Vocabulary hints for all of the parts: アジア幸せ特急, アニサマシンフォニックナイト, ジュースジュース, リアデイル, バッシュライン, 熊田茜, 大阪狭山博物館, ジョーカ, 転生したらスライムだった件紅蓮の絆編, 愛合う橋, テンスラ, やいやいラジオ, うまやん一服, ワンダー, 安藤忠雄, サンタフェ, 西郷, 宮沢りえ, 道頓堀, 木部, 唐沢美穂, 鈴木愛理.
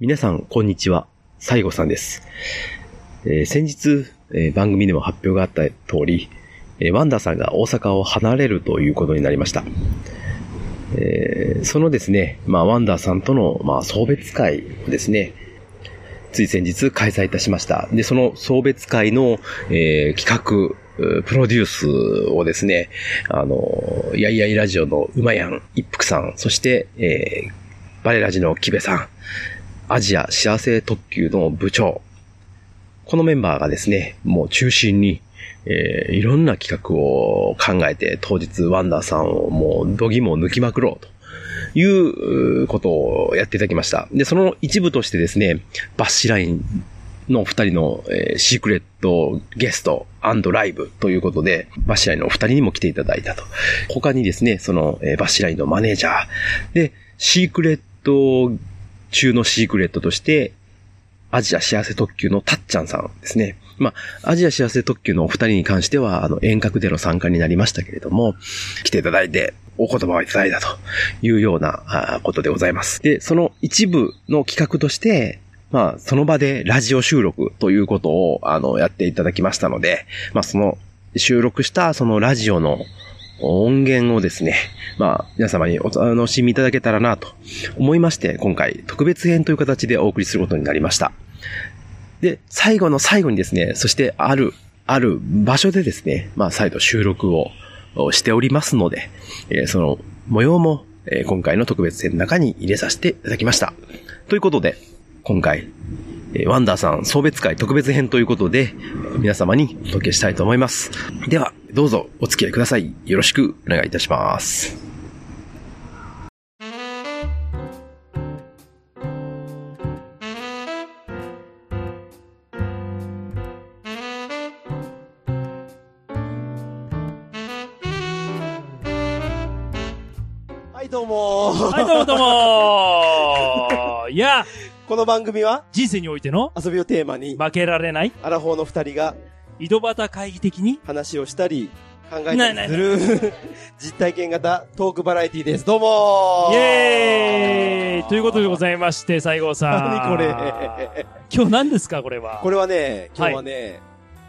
皆さんこんにちは、西郷さんです。先日、番組でも発表があった通り、ワンダさんが大阪を離れるということになりました。そのですね、ワンダさんとの、送別会をですね、つい先日開催いたしました。で、その送別会の、企画、プロデュースをですね、やいやいラジオのうまやん一服さん、そして、バレラジの木部さん、アジア幸せ特急の部長、このメンバーがですね、もう中心に、いろんな企画を考えて、当日ワンダーさんをもう度肝を抜きまくろうということをやっていただきました。で、その一部としてですね、バッシュラインの二人の、シークレットゲスト&ライブということで、バッシュラインのお二人にも来ていただいたと。他にですね、その、バッシュラインのマネージャーで、シークレット中のシークレットとして、アジア幸せ特急のたっちゃんさんですね。アジア幸せ特急のお二人に関しては、遠隔での参加になりましたけれども、来ていただいて、お言葉をいただいたというようなことでございます。で、その一部の企画として、その場でラジオ収録ということを、やっていただきましたので、その収録したそのラジオの音源をですね、皆様にお楽しみいただけたらなと思いまして、今回特別編という形でお送りすることになりました。で、最後の最後にですね、そしてある場所でですね、再度収録をしておりますので、その模様も今回の特別編の中に入れさせていただきました。ということで、今回、ワンダーさん送別会特別編ということで、皆様にお届けしたいと思います。では、どうぞお付き合いください。よろしくお願いいたします。はい、どうもー。はい、どうもー。いや、この番組は人生においての遊びをテーマに負けられないアラフォーの二人が井戸端会議的に話をしたり考えたりする実体験型トークバラエティです。どうもーイエーイということでございまして、西郷さん、何これ今日何ですかこれは。これはね、今日はね、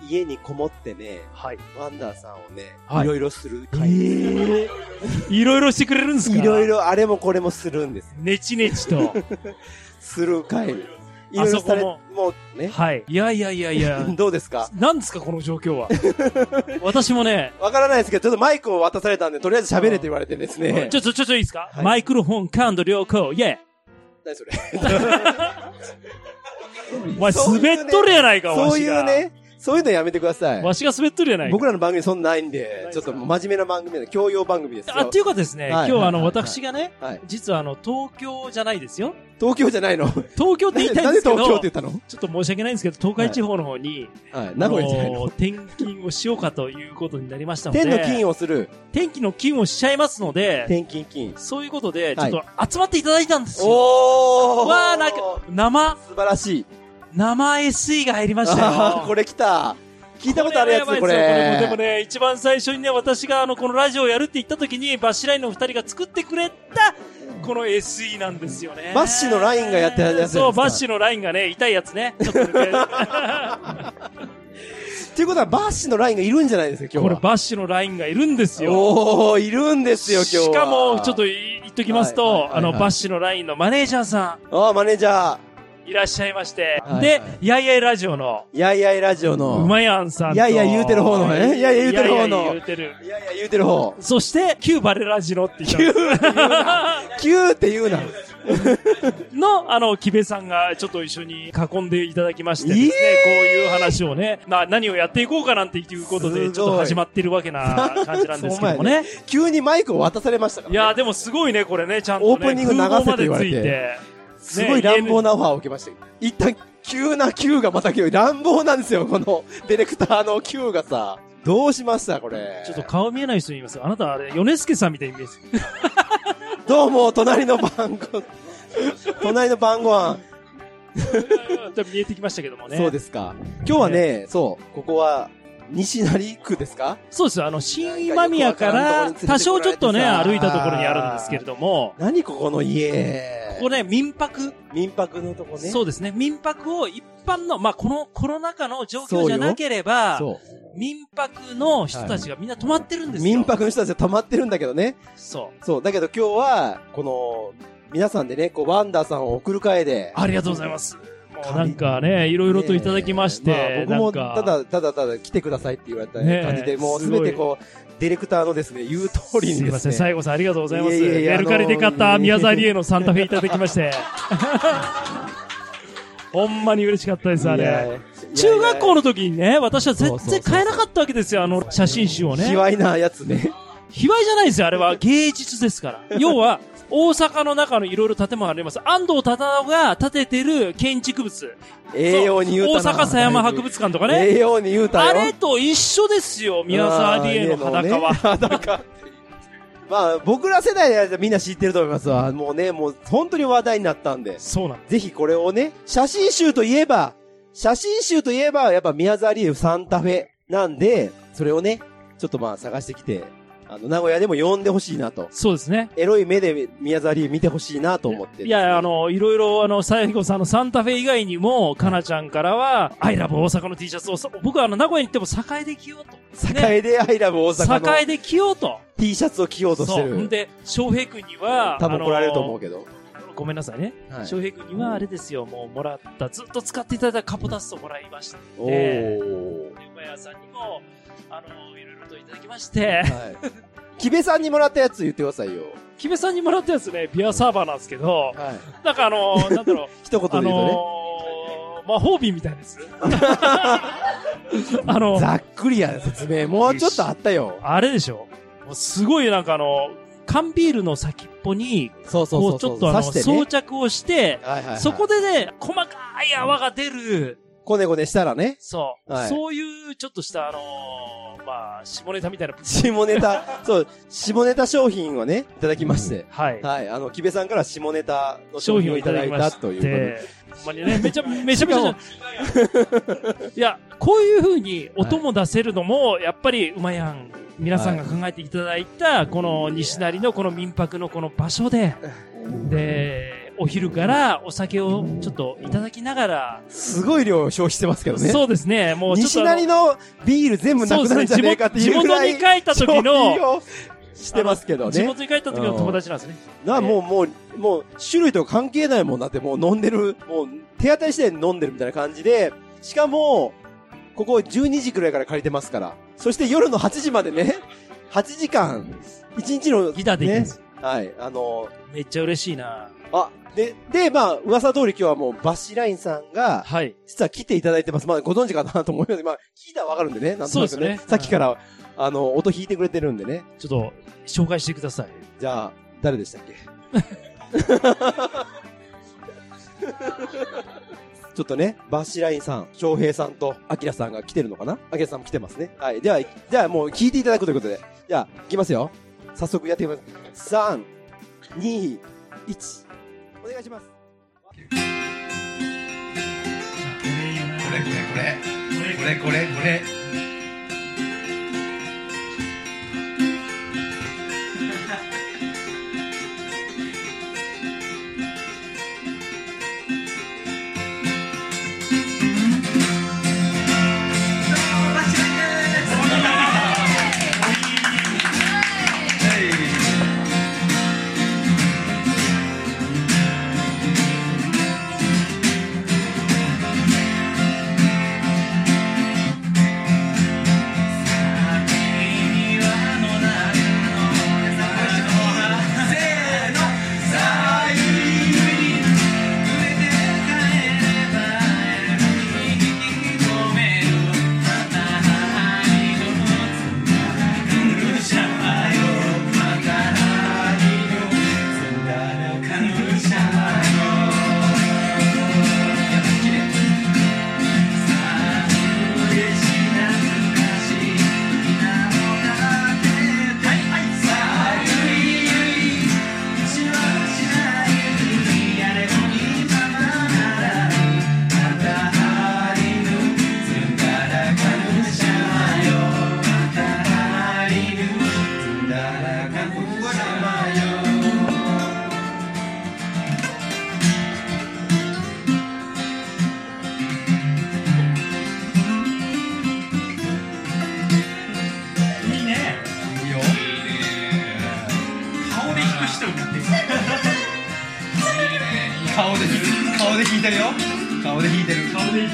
はい、家にこもってね、はい、ワンダーさんをね、はい、いろいろする会です。いろいろしてくれるんですか。いろいろあれもこれもするんです。ねちねちとする会。いろいろされ、もうね。はい。いや。どうですか？何ですかこの状況は。私もね。わからないですけど、ちょっとマイクを渡されたんで、とりあえず喋れと言われてですね。ちょっといいですか？はい、マイクロフォン感度良好、イェイ。何それ。お前滑っとるやないか、わしが。そういうのやめてください。わしが滑っとるやないか。僕らの番組そんなないんで、ちょっと真面目な番組で、教養番組ですよ。あ、っていうかですね、はい、今日私がね、はい、実は東京じゃないですよ。東京じゃないの。東京って言いたいんですけど。なんで東京って言ったの？ちょっと申し訳ないんですけど、東海地方の方に、はい、名古屋じゃないの。転勤をしようかということになりましたので。天の金をする。天気の金をしちゃいますので。転勤金。そういうことで、ちょっと集まっていただいたんですよ。おー。わー、なんか、素晴らしい。生 SE が入りましたよ。あ、これ来た。聞いたことあるやつ、これ。でもね、一番最初にね、私がこのラジオをやるって言った時に、バッシュラインの二人が作ってくれた、この SE なんですよね。バッシュのラインがやってたやつですか。そう、バッシュのラインがね、痛いやつね。ちょっとっていうことは、バッシュのラインがいるんじゃないですか、今日は。これ、バッシュのラインがいるんですよ。おー、いるんですよ、今日は。しかも、ちょっと言っときますと、はいはいはいはい、バッシュのラインのマネージャーさん。ああ、マネージャー。いらっしゃいまして。はいはい、で、やいやいラジオの、うまやんさんと。いやいや言うてる方の。そして、旧バレラジのって言った。旧って言うな。の、木部さんがちょっと一緒に囲んでいただきましてですね、こういう話をね、何をやっていこうかなんていうことで、ちょっと始まってるわけな感じなんですけどもね。急にマイクを渡されましたから、ね。いや、でもすごいね、これね、ちゃんと、ね。オープニング流せて言われて。すごい乱暴なオファーを受けました。一旦急がまた乱暴なんですよ。このディレクターの急がさ、どうしましたこれ。ちょっと顔見えない人に言います。あなたあれ米助さんみたいに見えます。どうも隣の晩ご飯。じゃ見えてきましたけどもね。そうですか。今日はね、そうここは。西成区ですか？そうです。新今宮から多少ちょっとね、歩いたところにあるんですけれども。何ここの家。ここね、民泊のとこね。そうですね。民泊を一般の、まあ、このコロナ禍の状況じゃなければ、民泊の人たちがみんな泊まってるんですよ。民泊の人たちが泊まってるんだけどね。そう。そう。だけど今日は、この、皆さんでね、こう、ワンダーさんを送る会で。ありがとうございます。なんかね、いろいろといただきまして、まあ、僕もただ来てくださいって言われた感じで、もうすべてこうディレクターのですね言う通りにですね。すみません、西郷さんありがとうございます。メルカリで買った宮沢りえのサンタフェいただきまして、ほんまに嬉しかったですあれ。中学校の時にね、私は絶対買えなかったわけですよ、あの写真集をね。卑猥なやつね。卑猥じゃないですよ、あれは芸術ですから。要は。大阪の中のいろいろ建物あります。安藤忠雄が建ててる建築物。栄養に言うたな。大阪狭山博物館とかね。栄養に言うたよ。あれと一緒ですよ、宮沢りえの裸は。裸。まあ、僕ら世代でみんな知ってると思いますわ。もうね、もう本当に話題になったんで。そうなんです。ぜひこれをね、写真集といえば、やっぱ宮沢りえサンタフェなんで、それをね、ちょっとまあ探してきて、名古屋でも呼んでほしいなと。そうですね。エロい目で宮沢りえ見てほしいなと思って、ね。いや、いろいろ、西郷さんのサンタフェ以外にも、かなちゃんからは、アイラブ大阪の T シャツを、僕は名古屋に行っても栄で着ようと。栄でアイラブ大阪の。栄で着ようと。T シャツを着ようとしてる。そう。んで、翔平君には、多分来られると思うけど。ごめんなさいね。翔平君には、あれですよ、もうもらった、ずっと使っていただいたカポタッソをもらいました。おー。山屋さんにも、いろいろといただきまして、はい、木部さんにもらったやつ言ってくださいよ。木部さんにもらったやつね、ビアサーバーなんですけど、はい、なんかなんだろう、一言で言うとね、魔法瓶みたいです。ざっくりや説明、もうちょっとあったよ。あれでしょ。もうすごいなんか缶ビールの先っぽに、こうちょっと装着をして、はいはいはい、そこでね、細かい泡が出る。こねこねしたらね。そう。はい、そういう、ちょっとした、まあ、下ネタみたいな。下ネタ、そう、下ネタ商品をね、いただきまして。はい。はい。木部さんから下ネタの商品をいただいたという。ほんまにね、めちゃめちゃ。いや、こういう風に音も出せるのも、やっぱり、うまやん。皆さんが考えていただいた、この西成のこの民泊のこの場所で、で、お昼からお酒をちょっといただきながら。すごい量消費してますけどね。そうですね。もうちょっと西成のビール全部なくなるんじゃねえかっていうぐらい。地元に帰った時の。してますけどね。地元に帰った時の友達なんですね。もう、種類とか関係ないもんだって、もう飲んでる、もう手当たり次第飲んでるみたいな感じで、しかも、ここ12時くらいから借りてますから。そして夜の8時までね、8時間、1日の、ね。ギターでいいです。はい、めっちゃ嬉しいな。あ、で、まあ、噂通り今日はもう、バッシーラインさんが、はい。実は来ていただいてます。まあ、ご存知かなと思うので、まあ、聞いたらわかるんでね、なんとなくね。そうですね。さっきから、音弾いてくれてるんでね。ちょっと、紹介してください。じゃあ、誰でしたっけちょっとね、バッシーラインさん、翔平さんと、アキラさんが来てるのかな？アキラさんも来てますね。はい。では、じゃあもう、聞いていただくということで。じゃあ、行きますよ。早速やってみます。3、2、1。お願いします。これ。顔で弾いてるよ。顔で弾いてる。顔で弾いて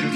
る。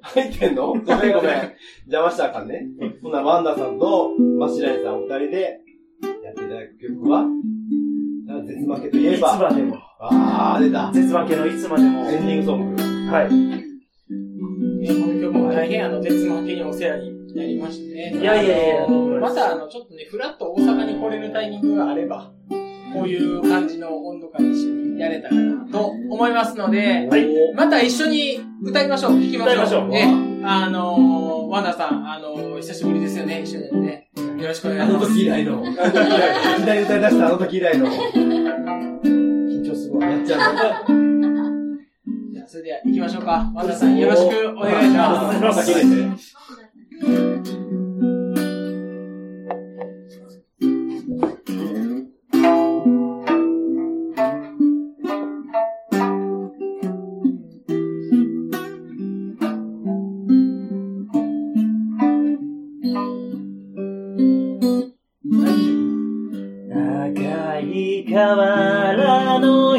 入ってんの？ごめんごめん。邪魔したらあかんね。そんなワンダさんとマシライさんお二人でやっていただく曲は絶負けといえばいつまでも。あー、出た。絶負けのいつまでも。エンディングソング。はい。この曲も大変絶負けにお世話になりましてね。いやいやいや、またちょっとね、ふらっと大阪に来れるタイミングがあれば、こういう感じの温度感一緒にやれたらなと思いますので、はい、また一緒に歌いましょう、聴きましょう。ワンダさん、久しぶりですよね、一緒にね。よろしくお願いします。あの時以来の。いきなり歌い出したあの時以来の。緊張すごい。やっちゃう。じゃあ、それでは行きましょうか。ワンダさん、よろしくお願いします。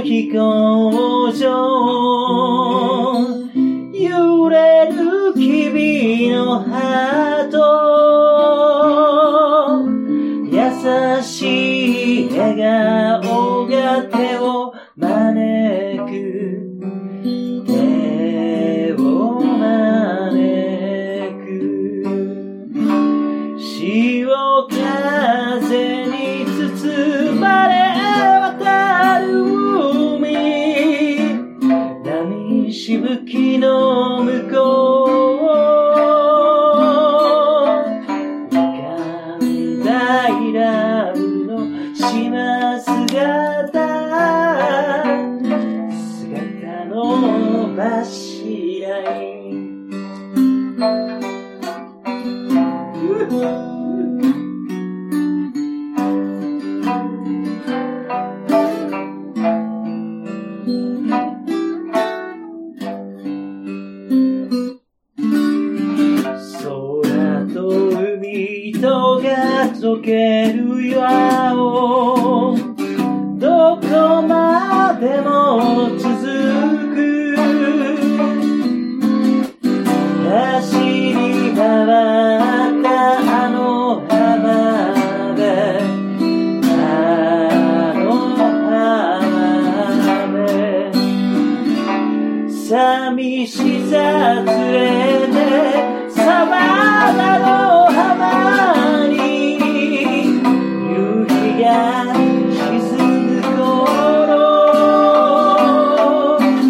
飛行場揺れる君のハート優しい笑顔が手を招く潮風に包まれ渡るしぶきの向こう神大ラブの島姿の柱にレルヤをどこまでも続く走り回ったあの浜で寂しさ連れてサバナの浜に夕日が沈む頃繋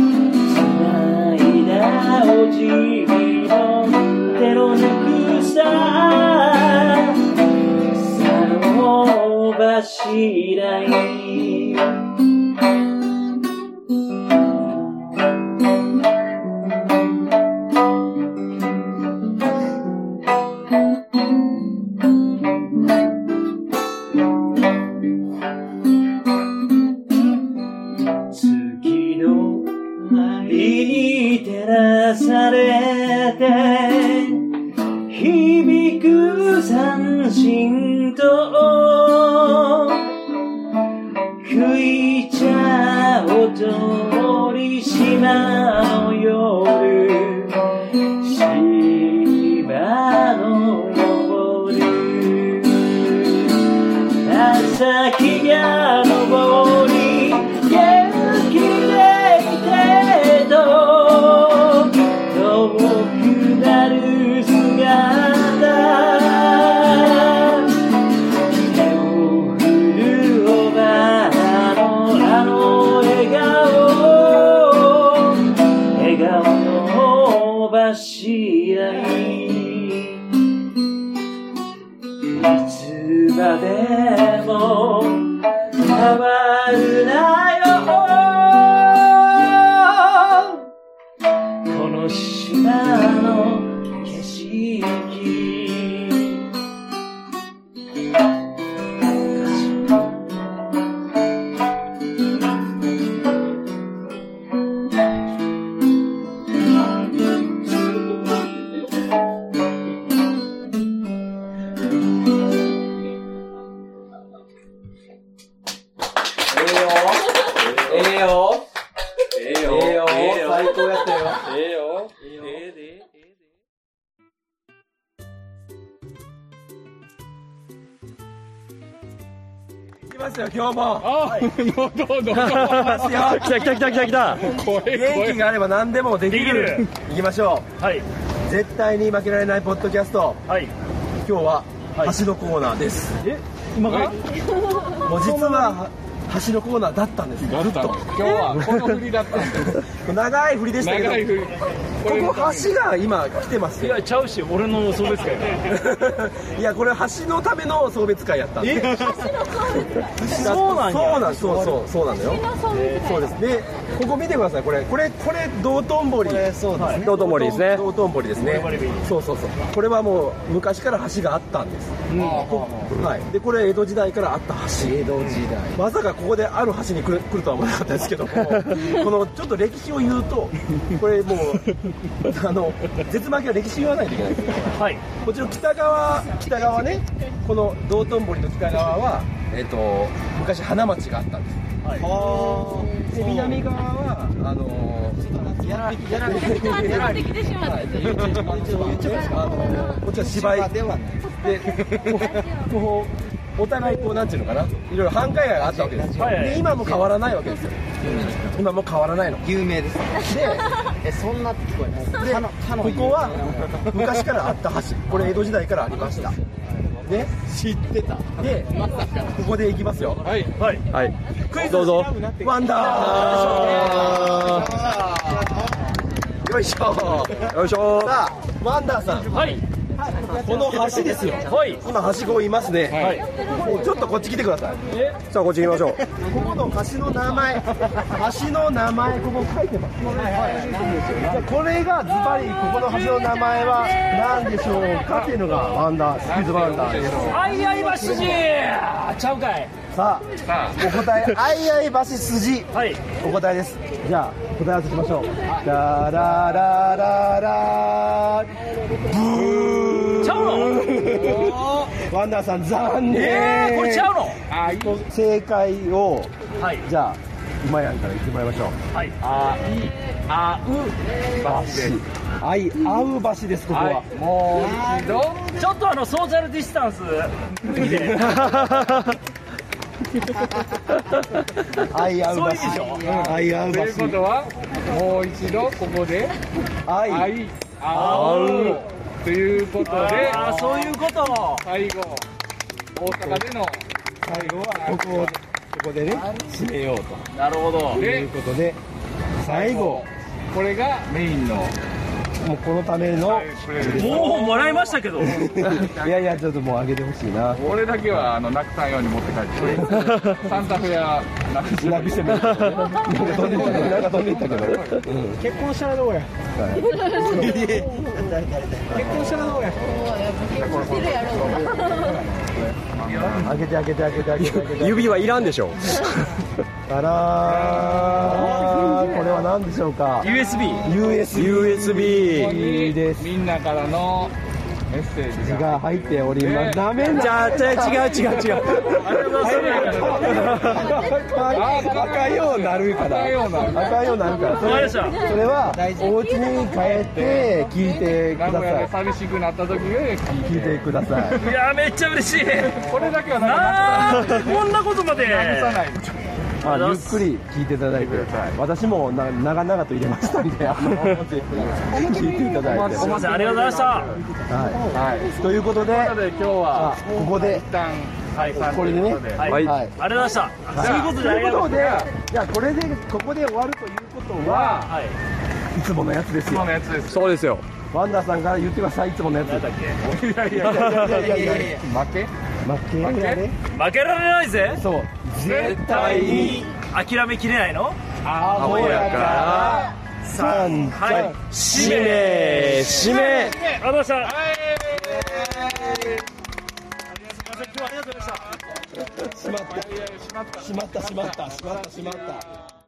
いだおじいの手のぬくさ草の柱に今日もどうぞ来た元気があれば何でもできる行きましょう、はい、絶対に負けられないポッドキャスト、はい、今日は橋のコーナーです、はい、今からもう実は橋のコーナーだったんですずっと今日はこの振りだったんです長い振りでしたけどここ橋が今来てますよいやちゃうし俺の送別会いやこれ橋のための送別会やったんで橋の送別会そうなんやそうなんだよそうですでここ見てくださいこれ道頓堀道頓堀ですね道頓堀ですねそうこれはもう昔から橋があったんです、うんはい、でこれ江戸時代からあった橋江戸時代まさかここである橋に来るとは思わなかったですけどもこのちょっと歴史を言うとこれもう絶負けは歴史言わないといけないですね、はい、こちら北側ねこの道頓堀の北側は、昔花町があったんです、はい、で南側はやられてきてしまってこちら芝居ではないこうお互いこうなんていうのかないろいろ繁華街があったわけですよ、はい、で今も変わらないわけですよ、うん、今も変わらないの有名ですでそんなって聞こえますでここは昔からあった橋これ江戸時代からありましたね知ってたでここで行きますよはいクイズどうぞワンダーよいしょよいしょさあワンダーさんはいこの橋ですよ、はい、今はしごいますね、はい、ちょっとこっち来てくださいさあこっち行きましょうここの橋の名前ここ書いてます、はい、じゃあこれがズバリここの橋の名前は何でしょうかっていうのがワンダースピーズワンダーですあいあい橋筋ちゃうかいさあお答えあいあい橋筋、はい、お答えですじゃあ答え合わせしましょうダララララブーちゃうのワンダーさん残念。これちゃうの？正解を、はい、じゃあうまい案から言ってもらいましょう。はい、あう橋です。ここはもうちょっとソーシャルディスタンス無理で愛合う橋。愛合う橋ということはもう一度ここで愛合うということで、そういうことを最後大阪での最後はここでね締めようと。なるほど。ということで最後これがメインのもうこのためのもうもらいましたけどいやいやちょっともうあげてほしいな。俺だけはなくさんように持って帰ってサンタフェアなくしてもいい。なんか飛んでいったけど結婚したらどうや。結婚したらどうや。あげてあげてあげてあげて。指はいらんでしょ。あらー、これは何でしょうか。 USB です。みんなからのメッセージが入っております。ダメじゃあ違う赤いようになるからそれはお家に帰って聞いてください。寂しくなった時に聞いてください。いやめっちゃ嬉しい。これだけはなんでこんなことまでゆっくり聞いていただいて、私も長々と入れましたんで、聞いていただいて、すみません、ありがとうございました。はい、ということで、今日はここで、これでね、ありがとうございました。ということで、じゃあこれでここで終わるということは、いつものやつですよ。そうですよ。ワンダーさんから言ってください。いつものやつ。負けられないぜ。そう。絶対に諦めきれないのあほやから3回締めありがとうございました。今日はありがとうございました。しまったしまったしまったしまったしまった。